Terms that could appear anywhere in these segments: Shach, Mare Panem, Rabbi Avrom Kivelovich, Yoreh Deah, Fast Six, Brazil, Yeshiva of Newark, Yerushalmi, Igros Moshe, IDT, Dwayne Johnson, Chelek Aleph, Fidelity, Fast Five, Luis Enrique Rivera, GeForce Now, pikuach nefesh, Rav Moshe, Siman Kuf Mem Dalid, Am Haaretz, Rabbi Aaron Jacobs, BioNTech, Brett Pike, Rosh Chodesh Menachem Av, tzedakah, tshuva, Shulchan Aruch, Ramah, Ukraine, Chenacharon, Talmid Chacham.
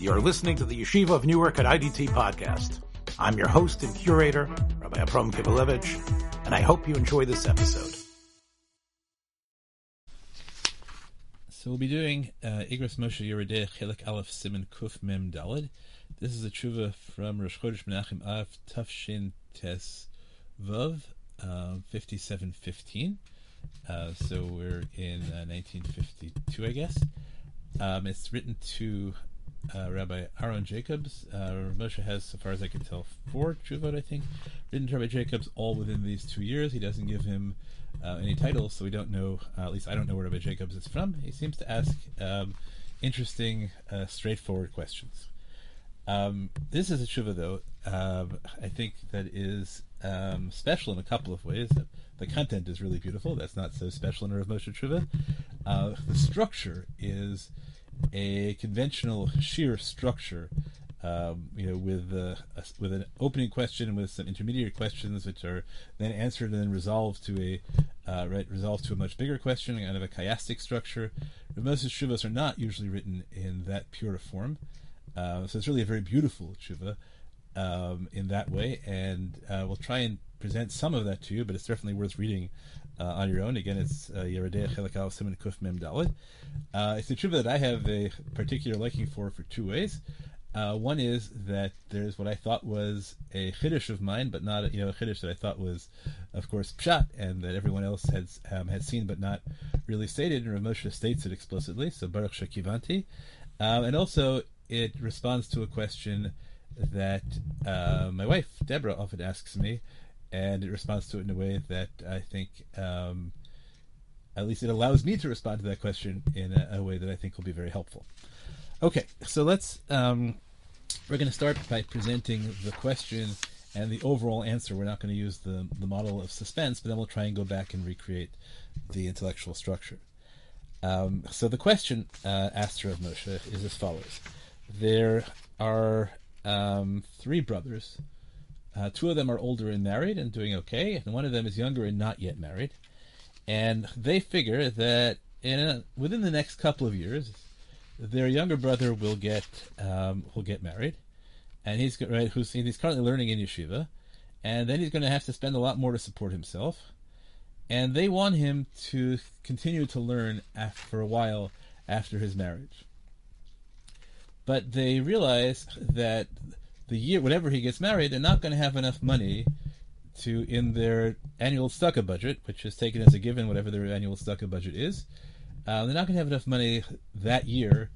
You're listening to the Yeshiva of Newark at IDT podcast. I'm your host and curator, Rabbi Avrom Kivelovich, and I hope you enjoy this episode. So we'll be doing Igros Moshe Yoreh Deah Chelek Aleph Siman Kuf Mem Dalid. This is a tshuva from Rosh Chodesh Menachem Av Tafshin Tes Vav 5715. So we're in 1952, I guess. It's written to Rabbi Aaron Jacobs. Rav Moshe has, so far as I can tell, 4 tshuvot, I think, written to Rabbi Jacobs all within these 2 years. He doesn't give him any titles, so we don't know, at least I don't know where Rabbi Jacobs is from. He seems to ask interesting, straightforward questions. This is a tshuva, though, I think that is special in a couple of ways. The content is really beautiful. That's not so special in a Rav Moshe tshuva. The structure is a conventional sheer structure, with an opening question with some intermediate questions, which are then answered and then resolved to a much bigger question, kind of a chiastic structure. Rav Moshe's tshuvas are not usually written in that pure a form, so it's really a very beautiful tshuva in that way. And we'll try and present some of that to you, but it's definitely worth reading on your own. Again, it's Yoreh Deah Chelek Aleph Siman Kuf Mem Dalid. It's a tshuva that I have a particular liking for 2 ways. One is that there's what I thought was a chiddush of mine, but not a chiddush that I thought was, of course, pshat, and that everyone else had seen but not really stated, and Rav Moshe states it explicitly, so Baruch Shekivanti. And also, it responds to a question that my wife, Deborah, often asks me, and it responds to it in a way that I think, at least it allows me to respond to that question in a way that I think will be very helpful. Okay, so let's we're going to start by presenting the question and the overall answer. We're not going to use the model of suspense, but then we'll try and go back and recreate the intellectual structure. So the question asked Rav Moshe is as follows. There are 3 brothers. 2 of them are older and married and doing okay, and one of them is younger and not yet married. And they figure that within the next couple of years, their younger brother will get married, and he's currently learning in yeshiva, and then he's going to have to spend a lot more to support himself. And they want him to continue to learn for a while after his marriage. But they realize that whenever he gets married, they're not going to have enough money in their annual tzedakah budget, which is taken as a given, whatever their annual tzedakah budget is. They're not going to have enough money that year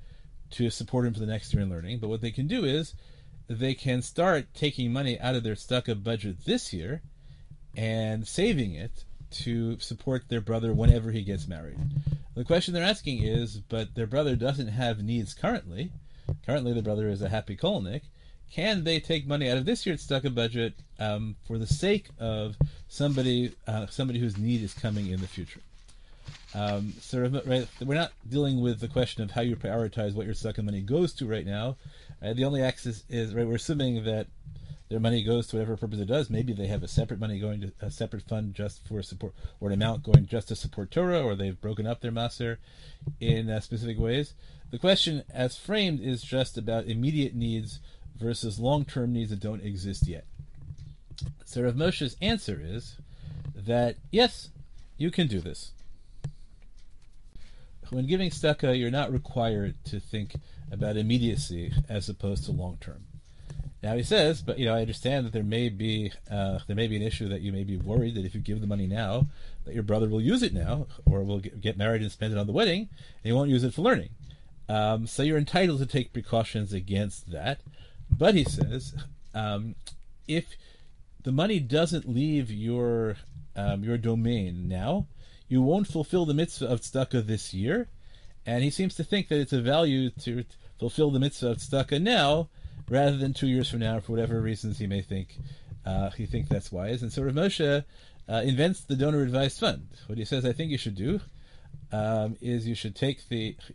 to support him for the next year in learning. But what they can do is they can start taking money out of their tzedakah budget this year and saving it to support their brother whenever he gets married. The question they're asking is, but their brother doesn't have needs currently. Currently, the brother is a happy kolnik. Can they take money out of this year's tzedakah budget for the sake of somebody whose need is coming in the future? We're not dealing with the question of how you prioritize what your tzedakah money goes to right now. The only axis is, we're assuming that their money goes to whatever purpose it does. Maybe they have a separate money going to a separate fund just for support, or an amount going just to support Torah, or they've broken up their maser in specific ways. The question as framed is just about immediate needs versus long-term needs that don't exist yet. So Rav Moshe's answer is that, yes, you can do this. When giving tzedakah, you're not required to think about immediacy as opposed to long-term. Now he says, but I understand that there may be an issue that you may be worried that if you give the money now, that your brother will use it now, or will get married and spend it on the wedding, and he won't use it for learning. So you're entitled to take precautions against that. But he says, if the money doesn't leave your domain now, you won't fulfill the mitzvah of tzedakah this year. And he seems to think that it's a value to fulfill the mitzvah of tzedakah now, rather than 2 years from now, for whatever reasons he may think. He thinks that's wise. And so Rav Moshe invents the donor advised fund. What he says, I think you should do, is you should take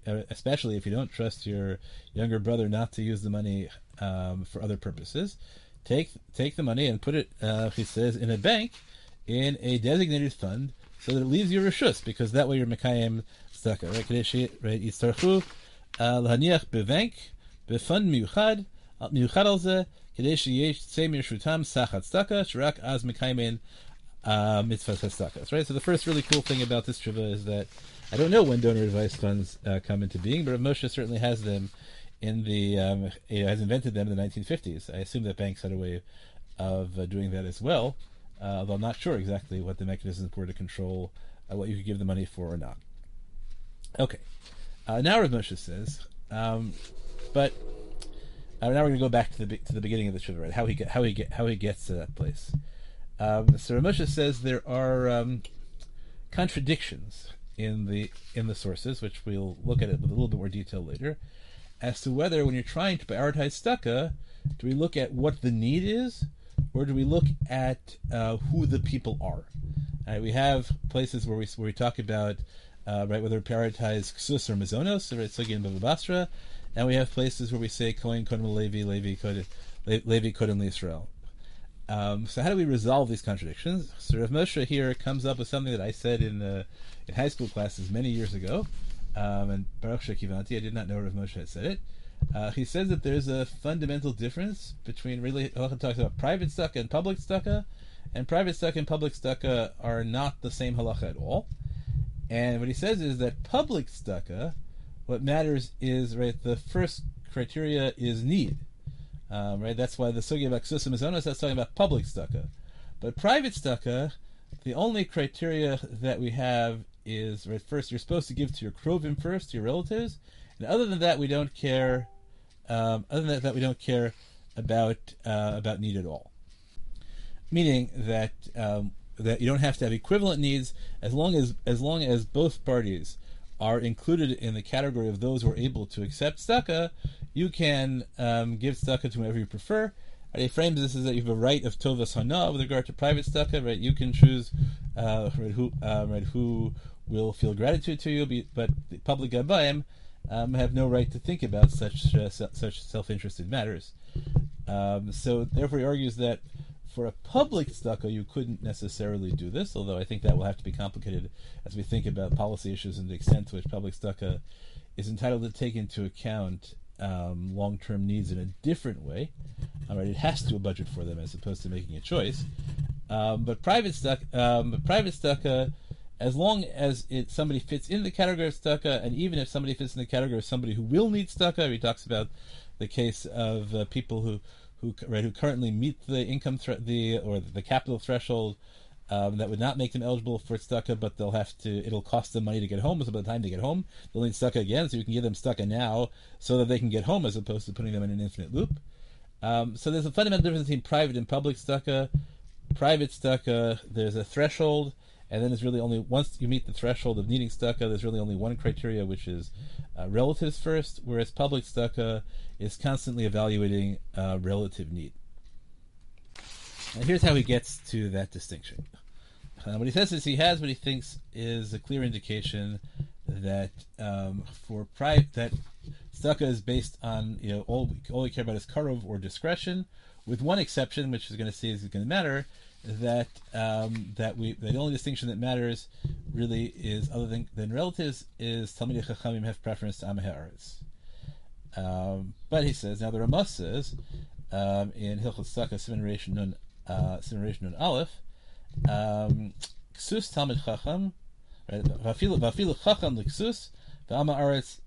especially if you don't trust your younger brother not to use the money for other purposes, take the money and put it, he says, in a bank, in a designated fund, so that it leaves your reshus, because that way you're mekayem tzedakah. Right? Yitzarchu lahaniach bevank Befund miuchad, miuchad al ze, kedei sheyesh tzei mirshutam sach hatzedaka, shrak az mekaymen mitzvahs hatzedaka. Right. So the first really cool thing about this tshuva is that I don't know when donor advice funds come into being, but Rav Moshe certainly has them in the has invented them in the 1950s. I assume that banks had a way of doing that as well, although I'm not sure exactly what the mechanisms were to control what you could give the money for or not. Okay, now Rav Moshe says, but now we're going to go back to the beginning of the Shuvah, right? How he gets to that place. So Rav Moshe says there are contradictions in the sources, which we'll look at it with a little bit more detail later, as to whether when you're trying to prioritize tzedakah, do we look at what the need is, or do we look at who the people are? Right, we have places where we talk about right, whether we prioritize ksus or mizonos, right, sugi and bava basra, and we have places where we say kohen kodem levi kodem l'Yisrael. So how do we resolve these contradictions? So Rav Moshe here comes up with something that I said in high school classes many years ago, and Baruch Shekivanti, I did not know Rav Moshe had said it. He says that there's a fundamental difference between really Halacha talks about private tzedakah and public tzedakah, and private tzedakah and public tzedakah are not the same halacha at all. And what he says is that public tzedakah, what matters is, right, the first criteria is need, right? That's why the sugya about ksusim mizonos, that's talking about public tzedakah. But private tzedakah, the only criteria that we have is, right, first you're supposed to give to your krovim first, to your relatives. And other than that, we don't care. We don't care about need at all. Meaning that that you don't have to have equivalent needs as long as both parties are included in the category of those who are able to accept tzedakah. You can give tzedakah to whoever you prefer. And he frames this as that you have a right of tovas hana with regard to private tzedakah. Right, you can choose who will feel gratitude to you, but the public gabbayim have no right to think about such self-interested matters. So therefore he argues that for a public tzedakah you couldn't necessarily do this, although I think that will have to be complicated as we think about policy issues and the extent to which public tzedakah is entitled to take into account long-term needs in a different way. Right, it has to budget for them as opposed to making a choice. But private tzedakah, as long as somebody fits in the category of tzedakah, and even if somebody fits in the category of somebody who will need tzedakah, he talks about the case of people who currently meet the income or the capital threshold that would not make them eligible for tzedakah, but it'll cost them money to get home. So by the time they get home, they'll need tzedakah again. So you can give them tzedakah now so that they can get home, as opposed to putting them in an infinite loop. So there's a fundamental difference between private and public tzedakah. Private tzedakah, there's a threshold. And then it's really only, once you meet the threshold of needing tzedakah, there's really only one criteria, which is relatives first, whereas public tzedakah is constantly evaluating relative need. And here's how he gets to that distinction. What he says is he has what he thinks is a clear indication that that tzedakah is based on, you know, all we care about is karov or discretion, with one exception, which is going to see is going to matter. That the only distinction that matters really is other than relatives is Talmidei Chachamim have preference to Amei Haaretz. But he says now the Ramah says in Hilchos Tzedakah Siman Reish Nun Aleph Ksus Talmid Chacham Vafilu Chacham L'Ksus Amei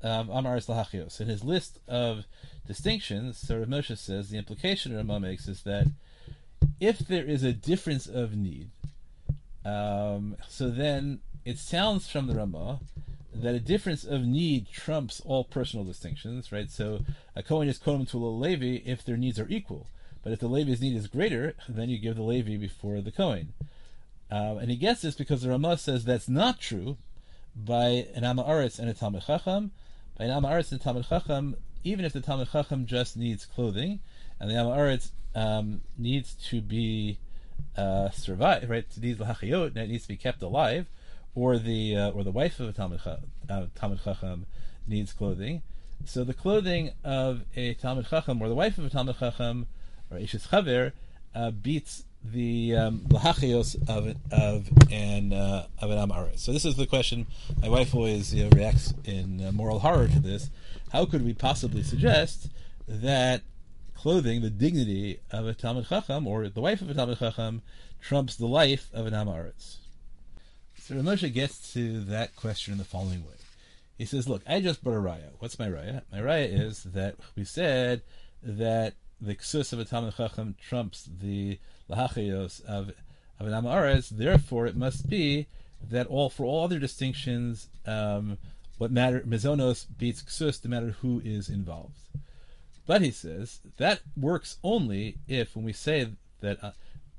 Haaretz L'Hachios. In his list of distinctions, so Rav Moshe says the implication Ramah makes is that if there is a difference of need, so then it sounds from the Ramah that a difference of need trumps all personal distinctions, right? So a Kohen is Kohen to a Levi if their needs are equal. But if the Levi's need is greater, then you give the Levi before the Kohen. And he gets this because the Ramah says that's not true by an Am Haaretz and a Talmid Chacham. By an Am Haaretz and a Talmid Chacham, even if the Talmid Chacham just needs clothing, and the Am Haaretz needs to be survived, right? Needs l'hachiyot, and it needs to be kept alive, or the wife of a Talmid Chacham needs clothing. So the clothing of a Talmid Chacham or the wife of a Talmid Chacham or Ishes Chaver beats the l'hachiyos of an Am Haaretz. So this is the question. My wife always reacts in moral horror to this. How could we possibly suggest that clothing, the dignity of a Talmid Chacham, or the wife of a Talmid Chacham, trumps the life of an Am Haaretz. So Rav Moshe gets to that question in the following way. He says, look, I just brought a raya. What's my raya? My raya is that we said that the ksus of a Talmid Chacham trumps the lahachayos of an Am Haaretz, therefore it must be that for all other distinctions, what matter, mezonos beats ksus, no matter who is involved. But he says that works only if, when we say that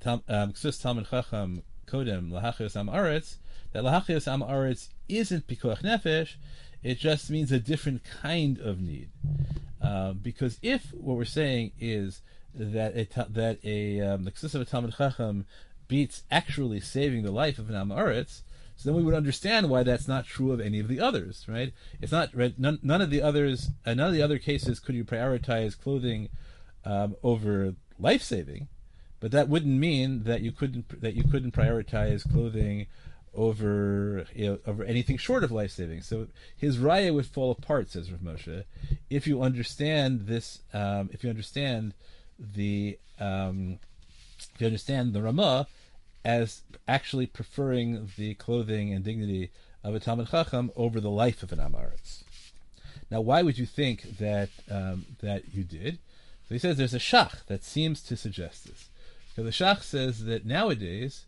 ksus Talmid Chacham kodem lahachayos Am Haaretz, that lahachayos Am Haaretz isn't pikoach nefesh, it just means a different kind of need. Because if what we're saying is that the ksus of a Talmid Chacham beats actually saving the life of an Am Haaretz, so then we would understand why that's not true of any of the others, right? It's not right, none of the others. None of the other cases could you prioritize clothing over life saving, but that wouldn't mean that you couldn't prioritize clothing over anything short of life saving. So his raya would fall apart, says Rav Moshe, if you understand this. If you understand the Ramah as actually preferring the clothing and dignity of a Talmid Chacham over the life of an Am Haaretz. Now, why would you think that you did? So he says there's a Shach that seems to suggest this. So the Shach says that nowadays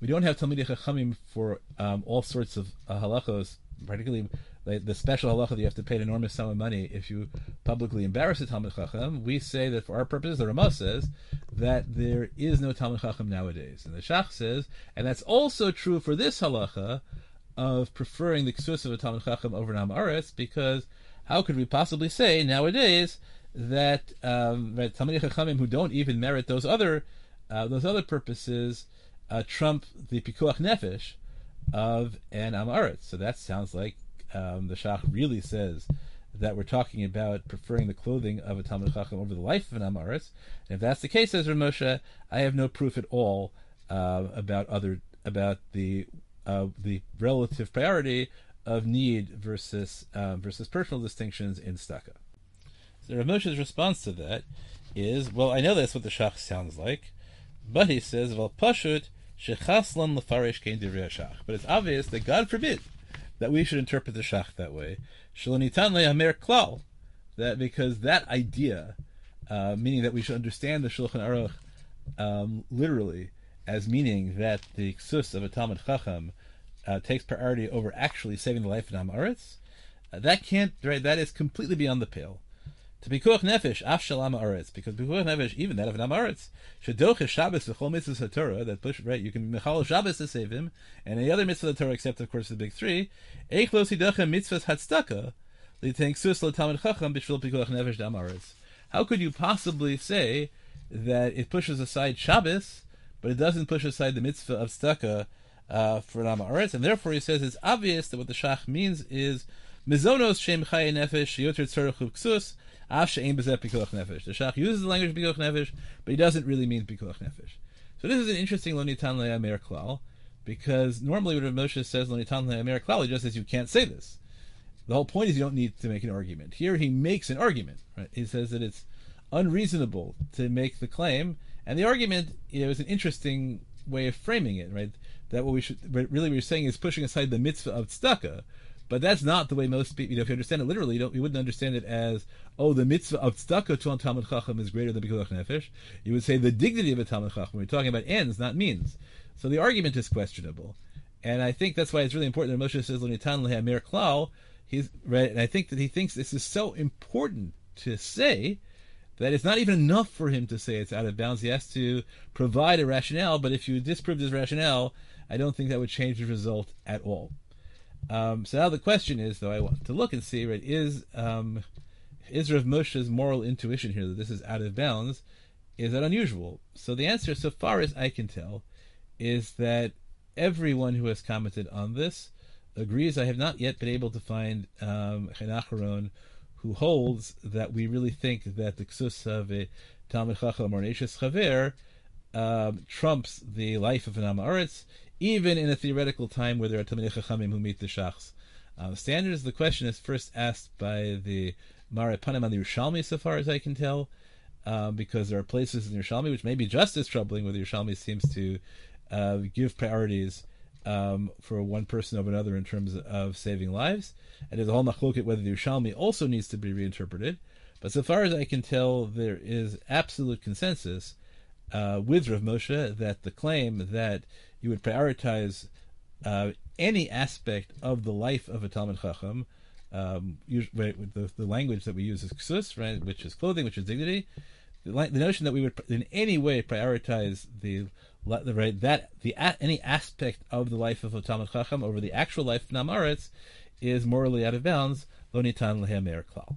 we don't have Talmidei Chachamim for all sorts of halachos, particularly like the special halacha that you have to pay an enormous sum of money if you publicly embarrass a Talmid Chacham. We say that for our purposes, the Ramah says that there is no Talmid Chacham nowadays. And the Shach says, and that's also true for this halacha of preferring the ksus of a Talmid Chacham over an Am Haaretz, because how could we possibly say nowadays that Talmidei Chachamim who don't even merit those other purposes trump the pikuach nefesh of an Am Haaretz? So that sounds like the Shach really says that we're talking about preferring the clothing of a Talmid Chacham over the life of an Am Haaretz. And if that's the case, says Rav Moshe, I have no proof at all about the relative priority of need versus personal distinctions in Staka. So Rav Moshe's response to that is, well, I know that's what the Shach sounds like, but he says, "Val pashut." But it's obvious that God forbid that we should interpret the Shach that way. That because that idea, meaning that we should understand the Shulchan Aruch literally as meaning that the ksus of a Talmid Chacham takes priority over actually saving the life of an Am Haaretz, that is completely beyond the pale. To pikuach nefesh, af shalam haaretz, because pikuach nefesh, even that of an Am Haaretz, shadoches Shabbos v'chol mitzvahs haTorah, that push right, you can mechal Shabbos to save him, and any other mitzvah of the Torah except of course the big three. Eiklos hidachem mitzvahs hatzdaka, l'tenksus l'talmid chacham b'shvil pikuach nefesh d'am haaretz. How could you possibly say that it pushes aside Shabbos, but it doesn't push aside the mitzvah of tzedakah for an Am Haaretz? And therefore he says it's obvious that what the Shach means is mezonos shem chaye nefesh yoter tzorech u'ksus. The Shach uses the language of Pikuach Nefesh, but he doesn't really mean Pikuach Nefesh. So this is an interesting Lo Nitan Le'amer Klal, because normally when Rav Moshe says Lo Nitan Le'amer Klal, he just says you can't say this. The whole point is you don't need to make an argument. Here he makes an argument. Right? He says that it's unreasonable to make the claim, and the argument is an interesting way of framing it. Right? That what we're saying is pushing aside the mitzvah of tzedakah. But that's not the way most people, if you understand it literally, you wouldn't understand it as, oh, the mitzvah of tzedakah to a Talmid Chacham is greater than Pikuach Nefesh. You would say the dignity of a Talmid Chacham. We're talking about ends, not means. So the argument is questionable. And I think that's why it's really important that Moshe says, Lo Nitan Le'amer Klal, right, and I think that he thinks this is so important to say that it's not even enough for him to say it's out of bounds. He has to provide a rationale, but if you disprove his rationale, I don't think that would change the result at all. So now the question is, though, I want to look and see, right, is Rav Moshe's moral intuition here that this is out of bounds, is that unusual? So the answer, so far as I can tell, is that everyone who has commented on this agrees. I have not yet been able to find Chenacharon who holds that we really think that the ksus of a Talmid Chacham or an Eishes Chaver trumps the life of an Am Haaretz, even in a theoretical time where there are Talmidei Chachamim who meet the Shach's standards. The question is first asked by the Mare Panem on the Yerushalmi, so far as I can tell, because there are places in Yerushalmi, which may be just as troubling, where the Yerushalmi seems to give priorities for one person over another in terms of saving lives. And there's a whole machloket whether the Yerushalmi also needs to be reinterpreted. But so far as I can tell, there is absolute consensus with Rav Moshe that the claim that you would prioritize any aspect of the life of a Talmid Chacham, the language that we use is ksus, right, which is clothing, which is dignity. The notion that we would in any way prioritize any aspect of the life of a Talmid Chacham over the actual life of Nam Haaretz is morally out of bounds. Lo nitan lehamer klal.